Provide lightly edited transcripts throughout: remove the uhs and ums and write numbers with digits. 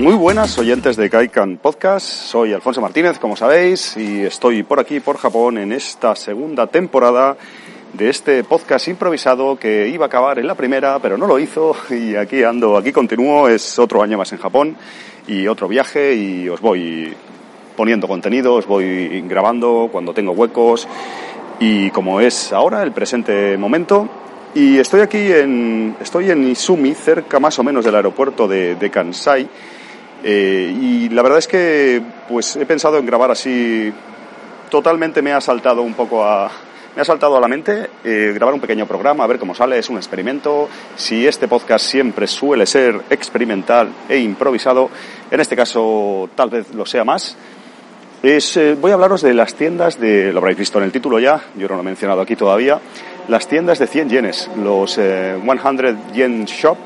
Muy buenas oyentes de Kaikan Podcast, soy Alfonso Martínez, como sabéis, y estoy por aquí, por Japón, en esta segunda temporada de este podcast improvisado que iba a acabar en la primera, pero no lo hizo, y aquí ando, aquí continúo, es otro año más en Japón, y otro viaje, y os voy poniendo contenido, os voy grabando cuando tengo huecos, y como es ahora, el presente momento. Y estoy aquí, estoy en Izumi, cerca más o menos del aeropuerto de Kansai. Y la verdad es que pues he pensado en grabar así. Totalmente me ha saltado a la mente grabar un pequeño programa, a ver cómo sale. Es un experimento. Si este podcast siempre suele ser experimental e improvisado, en este caso tal vez lo sea más. Voy a hablaros de las tiendas de, lo habréis visto en el título ya, yo no lo he mencionado aquí todavía, las tiendas de 100 yenes, los 100 yen shop.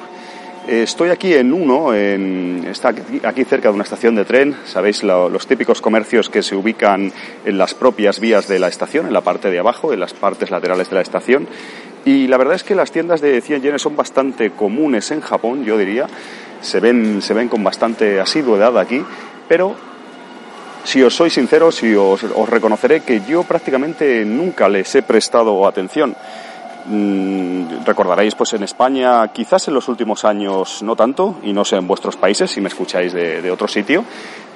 Estoy aquí en uno, está aquí cerca de una estación de tren, sabéis los típicos comercios que se ubican en las propias vías de la estación, en la parte de abajo, en las partes laterales de la estación, y la verdad es que las tiendas de 100 yenes son bastante comunes en Japón, yo diría, se ven con bastante asiduidad aquí, pero si os soy sincero, os reconoceré que yo prácticamente nunca les he prestado atención. Recordaréis pues en España quizás en los últimos años no tanto, y no sé en vuestros países si me escucháis de otro sitio,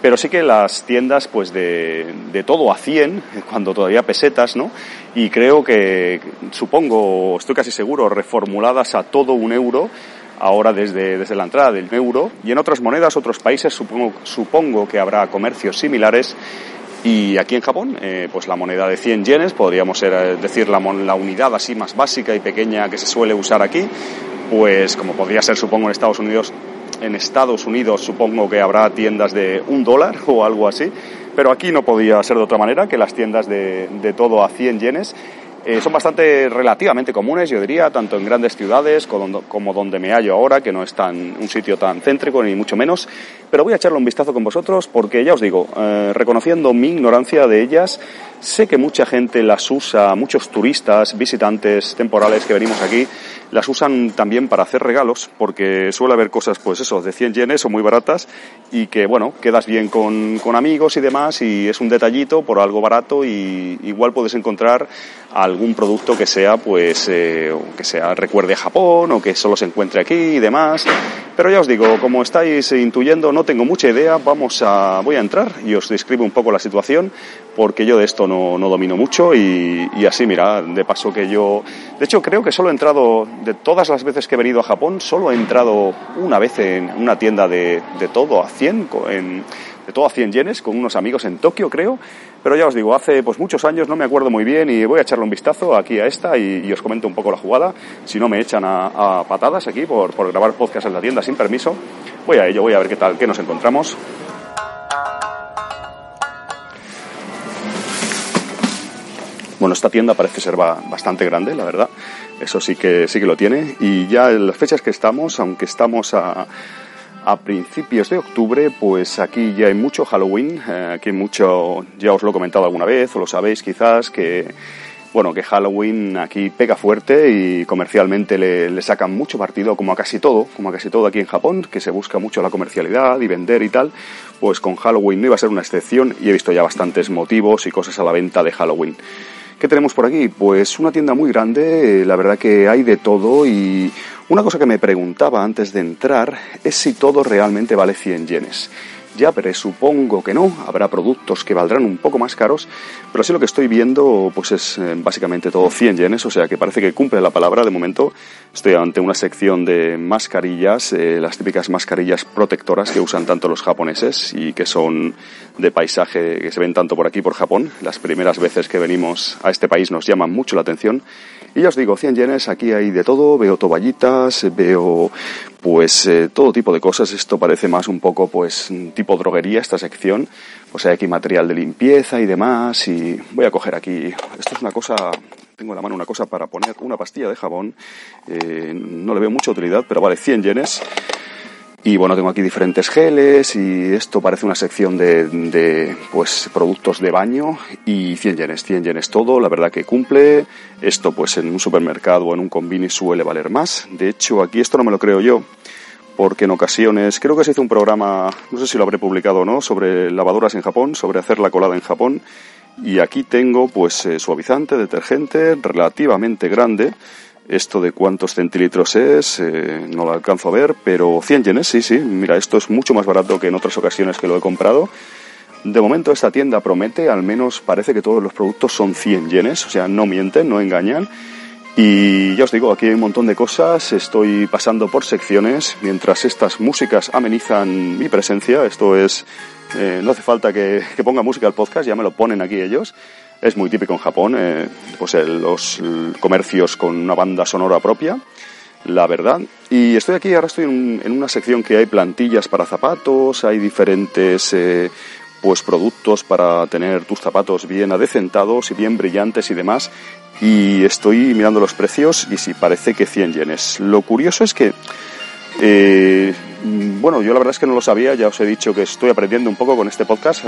pero sí que las tiendas pues de todo a 100 cuando todavía pesetas, ¿no? Y creo que, supongo, estoy casi seguro, reformuladas a todo un euro ahora desde la entrada del euro, y en otras monedas, otros países supongo que habrá comercios similares. Y aquí en Japón, pues la moneda de 100 yenes, podríamos decir la unidad así más básica y pequeña que se suele usar aquí, pues como podría ser, supongo, en Estados Unidos supongo que habrá tiendas de $1 o algo así, pero aquí no podía ser de otra manera que las tiendas de todo a 100 yenes. Son bastante relativamente comunes, yo diría, tanto en grandes ciudades como donde me hallo ahora, que no es un sitio tan céntrico ni mucho menos, pero voy a echarle un vistazo con vosotros porque, ya os digo, reconociendo mi ignorancia de ellas, sé que mucha gente las usa, muchos turistas, visitantes temporales que venimos aquí, las usan también para hacer regalos, porque suele haber cosas, pues eso, de 100 yenes o muy baratas, y que, bueno, quedas bien con amigos y demás, y es un detallito por algo barato, y igual puedes encontrar algún producto que sea, pues, recuerde a Japón, o que solo se encuentre aquí y demás. Pero ya os digo, como estáis intuyendo, no tengo mucha idea, voy a entrar y os describo un poco la situación, porque yo de esto no domino mucho, y así, mira, de paso que yo... De hecho, creo que solo he entrado, de todas las veces que he venido a Japón, solo he entrado una vez en una tienda de todo a 100, de todo a 100 yenes, con unos amigos en Tokio, creo, pero ya os digo, hace pues muchos años, no me acuerdo muy bien, y voy a echarle un vistazo aquí a esta y os comento un poco la jugada, si no me echan a patadas aquí por grabar podcast en la tienda sin permiso. Voy a ello, voy a ver qué tal, qué nos encontramos. Bueno, esta tienda parece ser bastante grande, la verdad, eso sí que lo tiene, y ya en las fechas que estamos, aunque estamos a principios de octubre, pues aquí ya hay mucho Halloween, aquí ya os lo he comentado alguna vez, o lo sabéis quizás, que Halloween aquí pega fuerte y comercialmente le sacan mucho partido, como a casi todo aquí en Japón, que se busca mucho la comercialidad y vender y tal, pues con Halloween no iba a ser una excepción, y he visto ya bastantes motivos y cosas a la venta de Halloween. ¿Qué tenemos por aquí? Pues una tienda muy grande, la verdad que hay de todo, y una cosa que me preguntaba antes de entrar es si todo realmente vale 100 yenes. ya presupongo que no, habrá productos que valdrán un poco más caros, pero así lo que estoy viendo pues es básicamente todo 100 yenes, o sea que parece que cumple la palabra de momento. Estoy ante una sección de mascarillas, las típicas mascarillas protectoras que usan tanto los japoneses y que son de paisaje, que se ven tanto por aquí, por Japón. Las primeras veces que venimos a este país nos llaman mucho la atención. Y ya os digo, 100 yenes, aquí hay de todo, veo toallitas, veo pues todo tipo de cosas. Esto parece más un poco pues tipo droguería esta sección, o sea, aquí material de limpieza y demás. Y voy a coger aquí, esto es una cosa, tengo en la mano una cosa para poner una pastilla de jabón, no le veo mucha utilidad, pero vale 100 yenes. Y bueno, tengo aquí diferentes geles y esto parece una sección de pues productos de baño, y 100 yenes todo, la verdad que cumple. Esto pues en un supermercado o en un convini suele valer más. De hecho, aquí esto no me lo creo yo, porque en ocasiones, creo que se hizo un programa, no sé si lo habré publicado o no, sobre lavadoras en Japón, sobre hacer la colada en Japón. Y aquí tengo pues suavizante, detergente, relativamente grande. Esto de cuántos centilitros es, no lo alcanzo a ver, pero 100 yenes, sí, mira, esto es mucho más barato que en otras ocasiones que lo he comprado. De momento esta tienda promete, al menos parece que todos los productos son 100 yenes, o sea, no mienten, no engañan. Y ya os digo, aquí hay un montón de cosas, estoy pasando por secciones, mientras estas músicas amenizan mi presencia. Esto es, no hace falta que ponga música al podcast, ya me lo ponen aquí ellos. Es muy típico en Japón, pues los comercios con una banda sonora propia, la verdad. Y estoy aquí, ahora estoy en una sección que hay plantillas para zapatos, hay diferentes pues productos para tener tus zapatos bien adecentados y bien brillantes y demás. Y estoy mirando los precios y sí, parece que 100 yenes. Lo curioso es que, bueno, yo la verdad es que no lo sabía, ya os he dicho que estoy aprendiendo un poco con este podcast.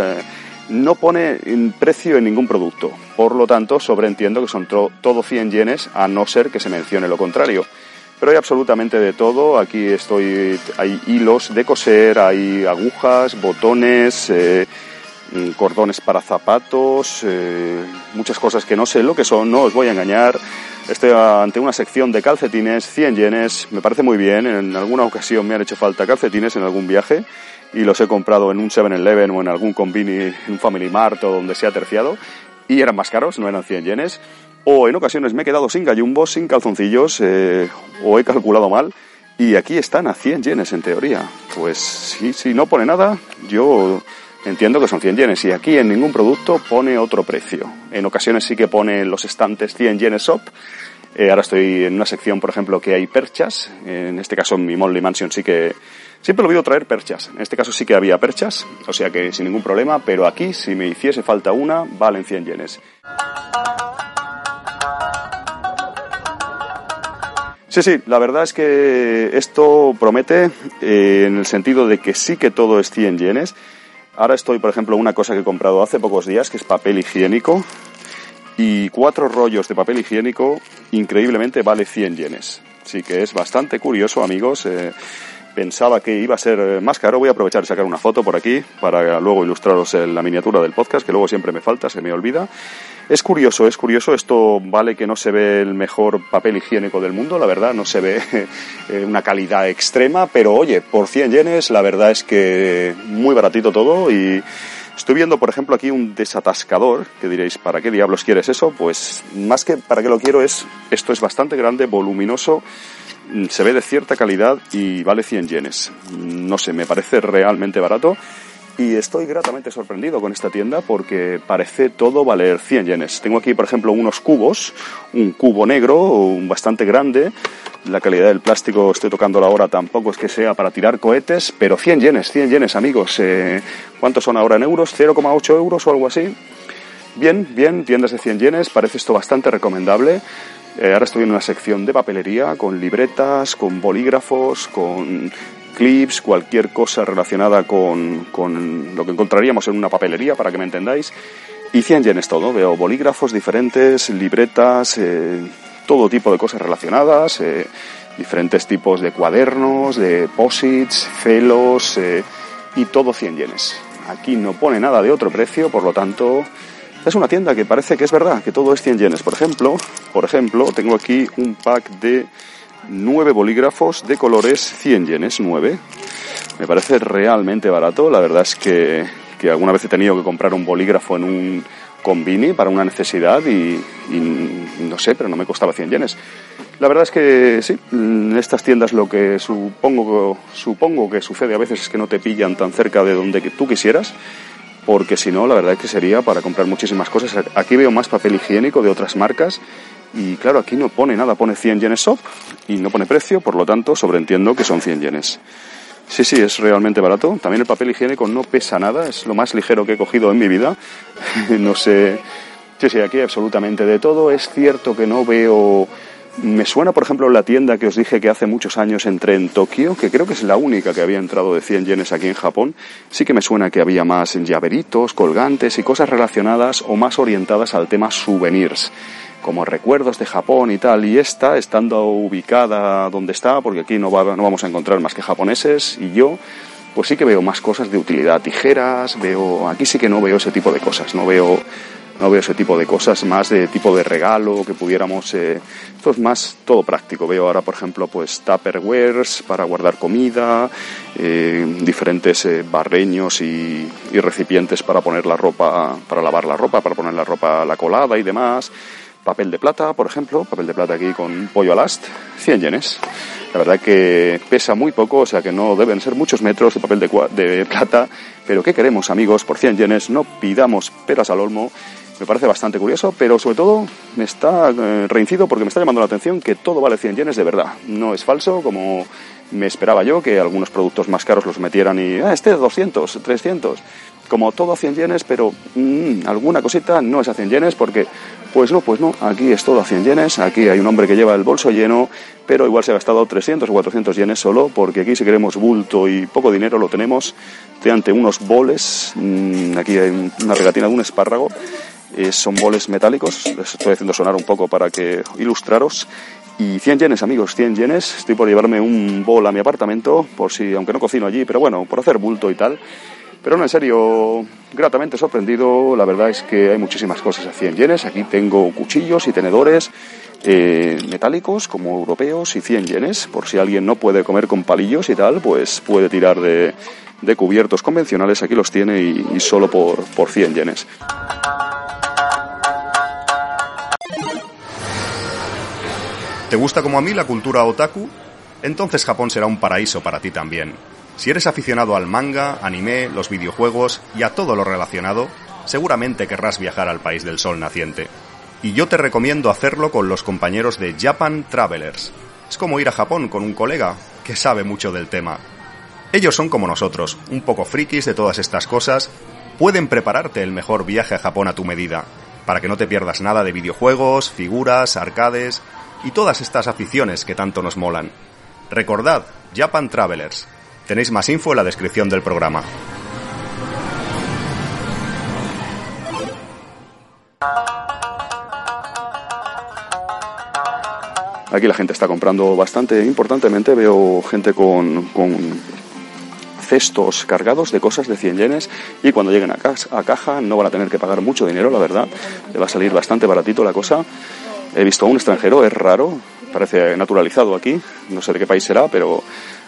No pone precio en ningún producto, por lo tanto sobreentiendo que son todo 100 yenes, a no ser que se mencione lo contrario. Pero hay absolutamente de todo, aquí estoy, hay hilos de coser, hay agujas, botones, cordones para zapatos, muchas cosas que no sé lo que son, no os voy a engañar. Estoy ante una sección de calcetines, 100 yenes, me parece muy bien. En alguna ocasión me han hecho falta calcetines en algún viaje y los he comprado en un 7-Eleven o en algún convini, en un Family Mart o donde sea terciado, y eran más caros, no eran 100 yenes. O en ocasiones me he quedado sin gallumbos, sin calzoncillos, o he calculado mal, y aquí están a 100 yenes en teoría. Pues si no pone nada, yo entiendo que son 100 yenes, y aquí en ningún producto pone otro precio. En ocasiones sí que pone en los estantes 100 yenes shop. Ahora estoy en una sección, por ejemplo, que hay perchas. En este caso en mi Monthly Mansion sí que siempre lo he oído traer perchas, en este caso sí que había perchas, o sea que sin ningún problema, pero aquí si me hiciese falta una, valen 100 yenes. Sí, la verdad es que esto promete, en el sentido de que sí que todo es 100 yenes. Ahora estoy, por ejemplo, una cosa que he comprado hace pocos días, que es papel higiénico, y 4 rollos de papel higiénico, increíblemente vale 100 yenes. Así que es bastante curioso, amigos. Pensaba que iba a ser más caro. Voy a aprovechar y sacar una foto por aquí para luego ilustraros la miniatura del podcast, que luego siempre me falta, se me olvida. Es curioso, esto vale que no se ve el mejor papel higiénico del mundo, la verdad, no se ve una calidad extrema, pero oye, por 100 yenes la verdad es que muy baratito todo. Y estoy viendo, por ejemplo, aquí un desatascador, que diréis, ¿para qué diablos quieres eso? Pues más que para qué lo quiero es, esto es bastante grande, voluminoso, se ve de cierta calidad y vale 100 yenes. No sé, me parece realmente barato y estoy gratamente sorprendido con esta tienda porque parece todo valer 100 yenes. Tengo aquí, por ejemplo, unos cubos, un cubo negro, bastante grande. La calidad del plástico, estoy tocándolo ahora, tampoco es que sea para tirar cohetes, pero 100 yenes, amigos. ¿Cuántos son ahora en euros? 0,8 euros o algo así. Bien, tiendas de 100 yenes, parece esto bastante recomendable. Ahora estoy en una sección de papelería, con libretas, con bolígrafos, con clips, cualquier cosa relacionada con lo que encontraríamos en una papelería, para que me entendáis. Y 100 yenes todo, veo bolígrafos diferentes, libretas, todo tipo de cosas relacionadas, diferentes tipos de cuadernos, de posits, celos, y todo 100 yenes. Aquí no pone nada de otro precio, por lo tanto es una tienda que parece que es verdad, que todo es 100 yenes. Por ejemplo, tengo aquí un pack de 9 bolígrafos de colores, 100 yenes, 9. Me parece realmente barato. La verdad es que alguna vez he tenido que comprar un bolígrafo en un convini para una necesidad y no sé, pero no me costaba 100 yenes. La verdad es que sí, en estas tiendas lo que supongo que sucede a veces es que no te pillan tan cerca de donde tú quisieras, porque si no, la verdad es que sería para comprar muchísimas cosas. Aquí veo más papel higiénico de otras marcas y claro, aquí no pone nada, pone 100 yenes shop y no pone precio, por lo tanto sobreentiendo que son 100 yenes. Sí, sí, es realmente barato. También el papel higiénico no pesa nada, es lo más ligero que he cogido en mi vida. No sé. Sí, aquí absolutamente de todo. Es cierto que no veo... Me suena, por ejemplo, la tienda que os dije que hace muchos años entré en Tokio, que creo que es la única que había entrado de 100 yenes aquí en Japón. Sí que me suena que había más llaveritos, colgantes y cosas relacionadas o más orientadas al tema souvenirs, como recuerdos de Japón y tal, y esta, estando ubicada donde está, porque aquí no vamos a encontrar más que japoneses y yo, pues sí que veo más cosas de utilidad, tijeras, veo, aquí sí que no veo ese tipo de cosas, no veo ese tipo de cosas, más de tipo de regalo que pudiéramos, esto es más todo práctico. Veo ahora, por ejemplo, pues tupperwares para guardar comida, diferentes barreños y recipientes para poner la ropa, para lavar la ropa, para poner la ropa a la colada y demás. Papel de plata, por ejemplo, papel de plata aquí con pollo alast, 100 yenes. La verdad que pesa muy poco, o sea que no deben ser muchos metros de papel de plata, pero ¿qué queremos, amigos? Por 100 yenes no pidamos peras al olmo. Me parece bastante curioso, pero sobre todo me está reincido porque me está llamando la atención que todo vale 100 yenes de verdad. No es falso, como me esperaba yo, que algunos productos más caros los metieran y este 200, 300... como todo a 100 yenes, pero alguna cosita no es a 100 yenes porque, pues no, aquí es todo a 100 yenes, aquí hay un hombre que lleva el bolso lleno, pero igual se ha gastado 300 o 400 yenes solo, porque aquí si queremos bulto y poco dinero lo tenemos, ante unos boles, aquí hay una regatina de un espárrago, son boles metálicos, les estoy haciendo sonar un poco para que ilustraros, y 100 yenes, amigos, 100 yenes, estoy por llevarme un bol a mi apartamento, por si, aunque no cocino allí, pero bueno, por hacer bulto y tal. Pero no, en serio, gratamente sorprendido. La verdad es que hay muchísimas cosas a 100 yenes. Aquí tengo cuchillos y tenedores metálicos como europeos y 100 yenes. Por si alguien no puede comer con palillos y tal, pues puede tirar de cubiertos convencionales. Aquí los tiene y solo por 100 yenes. ¿Te gusta como a mí la cultura otaku? Entonces Japón será un paraíso para ti también. Si eres aficionado al manga, anime, los videojuegos y a todo lo relacionado, seguramente querrás viajar al país del sol naciente. Y yo te recomiendo hacerlo con los compañeros de Japan Travelers. Es como ir a Japón con un colega que sabe mucho del tema. Ellos son como nosotros, un poco frikis de todas estas cosas, pueden prepararte el mejor viaje a Japón a tu medida, para que no te pierdas nada de videojuegos, figuras, arcades y todas estas aficiones que tanto nos molan. Recordad, Japan Travelers. Tenéis más info en la descripción del programa. Aquí la gente está comprando bastante importantemente. Veo gente con cestos cargados de cosas de 100 yenes y cuando lleguen a caja no van a tener que pagar mucho dinero, la verdad. Le va a salir bastante baratito la cosa. He visto a un extranjero, es raro, parece naturalizado aquí. No sé de qué país será, pero...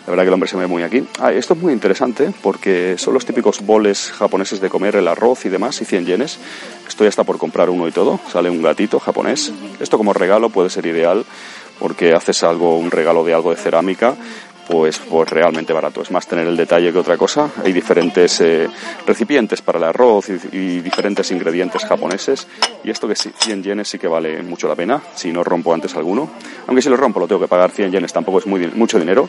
la verdad que el hombre se ve muy aquí. Esto es muy interesante porque son los típicos boles japoneses de comer el arroz y demás, y 100 yenes. Estoy hasta por comprar uno y todo. Sale un gatito japonés. Esto como regalo puede ser ideal porque haces algo, un regalo de algo de cerámica, pues realmente barato. Es más tener el detalle que otra cosa. Hay diferentes recipientes para el arroz y diferentes ingredientes japoneses. Y esto que sí, 100 yenes sí que vale mucho la pena, si no rompo antes alguno. Aunque si lo rompo lo tengo que pagar 100 yenes, tampoco es mucho dinero.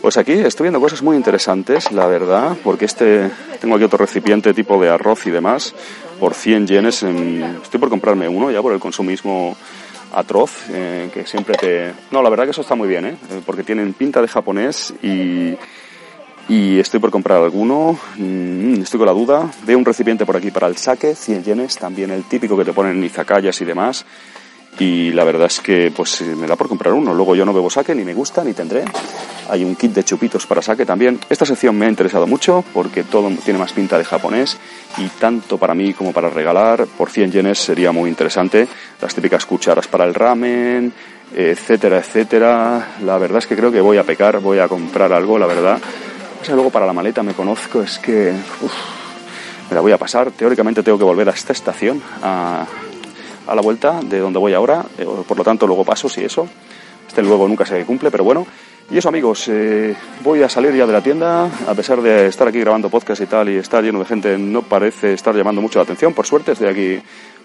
Pues aquí estoy viendo cosas muy interesantes, la verdad, porque tengo aquí otro recipiente tipo de arroz y demás, por 100 yenes, estoy por comprarme uno ya por el consumismo atroz, que siempre te... No, la verdad que eso está muy bien, porque tienen pinta de japonés y estoy por comprar alguno, estoy con la duda. Veo un recipiente por aquí para el sake, 100 yenes, también el típico que te ponen en izakayas y demás. Y la verdad es que pues me da por comprar uno. Luego yo no bebo sake, ni me gusta, ni tendré. Hay un kit de chupitos para sake también. Esta sección me ha interesado mucho porque todo tiene más pinta de japonés y tanto para mí como para regalar por 100 yenes sería muy interesante. Las típicas cucharas para el ramen, etcétera, etcétera. La verdad es que creo que voy a pecar, voy a comprar algo, la verdad. cosa que luego para la maleta me conozco es que me la voy a pasar. Teóricamente tengo que volver a esta estación a la vuelta de donde voy ahora, por lo tanto luego paso, si eso, este luego nunca se cumple, pero bueno. Y eso, amigos, voy a salir ya de la tienda. A pesar de estar aquí grabando podcast y tal y estar lleno de gente, no parece estar llamando mucho la atención. Por suerte estoy aquí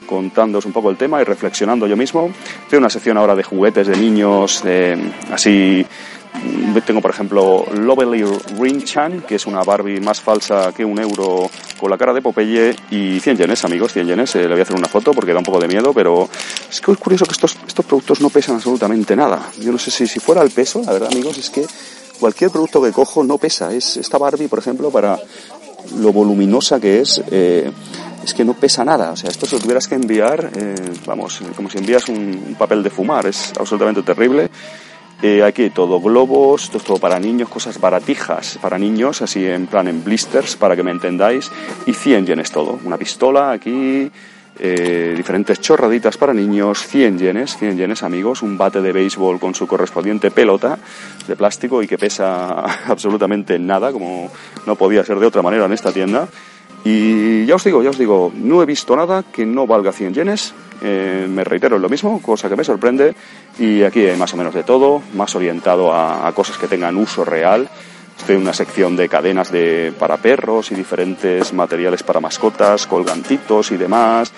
contándoos un poco el tema y reflexionando yo mismo. Tengo una sección ahora de juguetes de niños, así. Tengo, por ejemplo, Lovely Rin-chan, que es una Barbie más falsa que un euro, con la cara de Popeye, y 100 yenes, amigos, 100 yenes. Le voy a hacer una foto porque da un poco de miedo, pero es que es curioso que estos productos no pesan absolutamente nada. Yo no sé si fuera el peso, la verdad, amigos, es que cualquier producto que cojo no pesa. Esta Barbie, por ejemplo, para lo voluminosa que es que no pesa nada. O sea, esto se lo tuvieras que enviar, vamos, como si envías un papel de fumar, es absolutamente terrible. Aquí todo globos, todo para niños, cosas baratijas para niños, así en plan en blisters, para que me entendáis, y 100 yenes todo, una pistola aquí, diferentes chorraditas para niños, 100 yenes, amigos, un bate de béisbol con su correspondiente pelota de plástico y que pesa absolutamente nada, como no podía ser de otra manera en esta tienda. Y ya os digo, no he visto nada que no valga 100 yenes, me reitero en lo mismo, cosa que me sorprende, y aquí hay más o menos de todo, más orientado a cosas que tengan uso real. Estoy en una sección de cadenas para perros y diferentes materiales para mascotas, colgantitos y demás,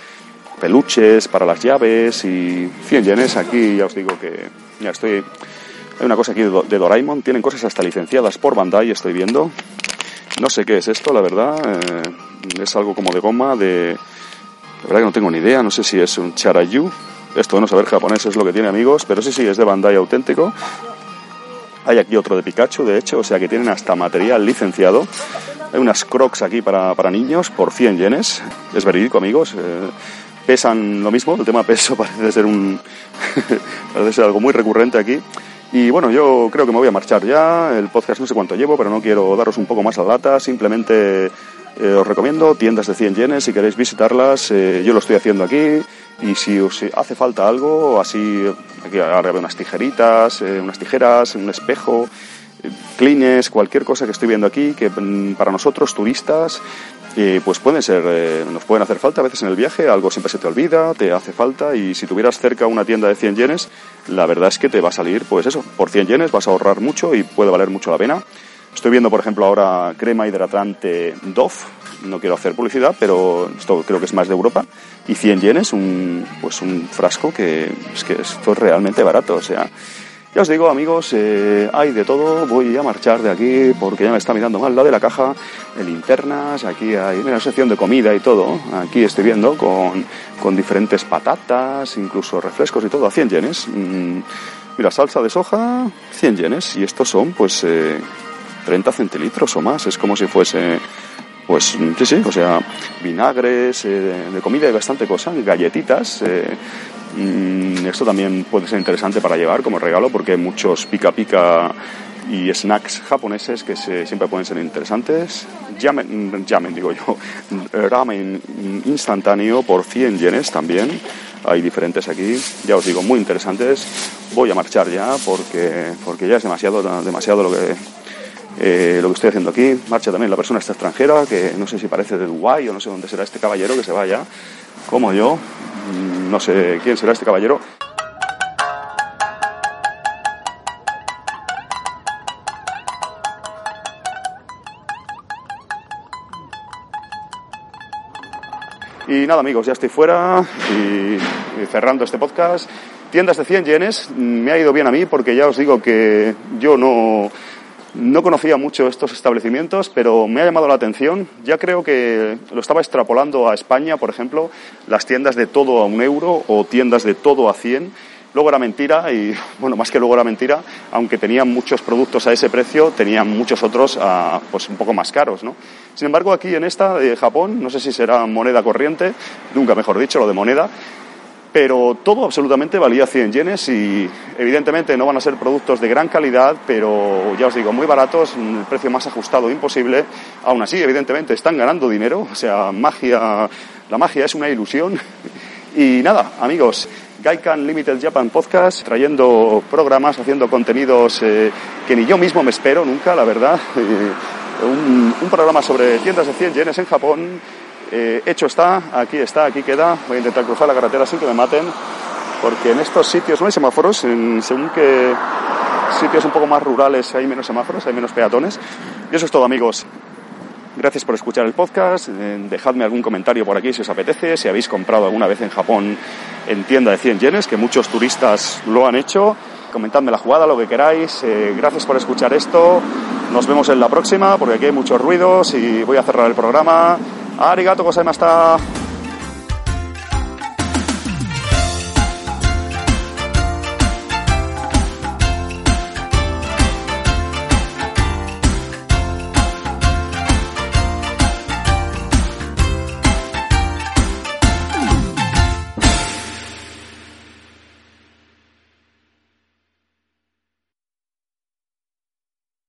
peluches para las llaves y 100 yenes, aquí ya os digo que ya estoy. Hay una cosa aquí de Doraemon, tienen cosas hasta licenciadas por Bandai, estoy viendo. No sé qué es esto, la verdad, es algo como de goma, la verdad que no tengo ni idea, no sé si es un charayu, esto de no saber japonés es lo que tiene, amigos, pero sí, es de Bandai auténtico. Hay aquí otro de Pikachu, de hecho, o sea que tienen hasta material licenciado. Hay unas crocs aquí para niños por 100 yenes, es verídico, amigos, pesan lo mismo, el tema peso parece ser parece ser algo muy recurrente aquí. Y bueno, yo creo que me voy a marchar ya. El podcast no sé cuánto llevo, pero no quiero daros un poco más la lata. Simplemente os recomiendo tiendas de 100 yenes si queréis visitarlas. Yo lo estoy haciendo aquí. Y si os hace falta algo, así, aquí ahora veo unas tijeritas, unas tijeras, un espejo, clines, cualquier cosa que estoy viendo aquí, que para nosotros, turistas, pues nos pueden hacer falta a veces en el viaje, algo siempre se te olvida, te hace falta, y si tuvieras cerca una tienda de 100 yenes, la verdad es que te va a salir, pues eso, por 100 yenes vas a ahorrar mucho y puede valer mucho la pena. Estoy viendo, por ejemplo, ahora crema hidratante Dove, no quiero hacer publicidad, pero esto creo que es más de Europa, y 100 yenes, un frasco que esto es realmente barato, o sea. Ya os digo, amigos, hay de todo. Voy a marchar de aquí porque ya me está mirando mal la de la caja de linternas. Aquí hay una sección de comida y todo. Aquí estoy viendo con diferentes patatas, incluso refrescos y todo, a 100 yenes. Mira, salsa de soja, 100 yenes. Y estos son, 30 centilitros o más. Es como si fuese, sí, o sea, vinagres, de comida y bastante cosa, galletitas. Esto también puede ser interesante para llevar como regalo porque hay muchos pica y snacks japoneses que siempre pueden ser interesantes. Ramen instantáneo por 100 yenes también. Hay diferentes aquí, ya os digo, muy interesantes. Voy a marchar ya porque ya es demasiado lo que estoy haciendo aquí. Marcha también la persona esta extranjera, que no sé si parece de Dubái o no sé dónde será este caballero que se vaya, como yo. No sé quién será este caballero. Y nada, amigos, ya estoy fuera y cerrando este podcast. Tiendas de 100 yenes, me ha ido bien a mí porque ya os digo que yo no conocía mucho estos establecimientos, pero me ha llamado la atención. Ya creo que lo estaba extrapolando a España, por ejemplo, las tiendas de todo a €1 o tiendas de todo a 100. Luego era mentira, y bueno, más que luego era mentira, aunque tenían muchos productos a ese precio, tenían muchos otros un poco más caros, ¿no? Sin embargo, aquí en esta de Japón, no sé si será moneda corriente, nunca mejor dicho lo de moneda, pero todo absolutamente valía 100 yenes y evidentemente no van a ser productos de gran calidad, pero ya os digo, muy baratos, el precio más ajustado imposible. Aún así, evidentemente, están ganando dinero, o sea, la magia es una ilusión. Y nada, amigos, Gaikan Limited Japan Podcast, trayendo programas, haciendo contenidos que ni yo mismo me espero nunca, la verdad. un programa sobre tiendas de 100 yenes en Japón. Hecho está, aquí queda. Voy a intentar cruzar la carretera sin que me maten, porque en estos sitios no hay semáforos. Según que sitios un poco más rurales hay menos semáforos, hay menos peatones. Y eso es todo, amigos. Gracias por escuchar el podcast. Dejadme algún comentario por aquí si os apetece, si habéis comprado alguna vez en Japón en tienda de 100 yenes, que muchos turistas lo han hecho. Comentadme la jugada, lo que queráis. Gracias por escuchar esto. Nos vemos en la próxima, porque aquí hay muchos ruidos y voy a cerrar el programa. ¡Arigato gozaimashita!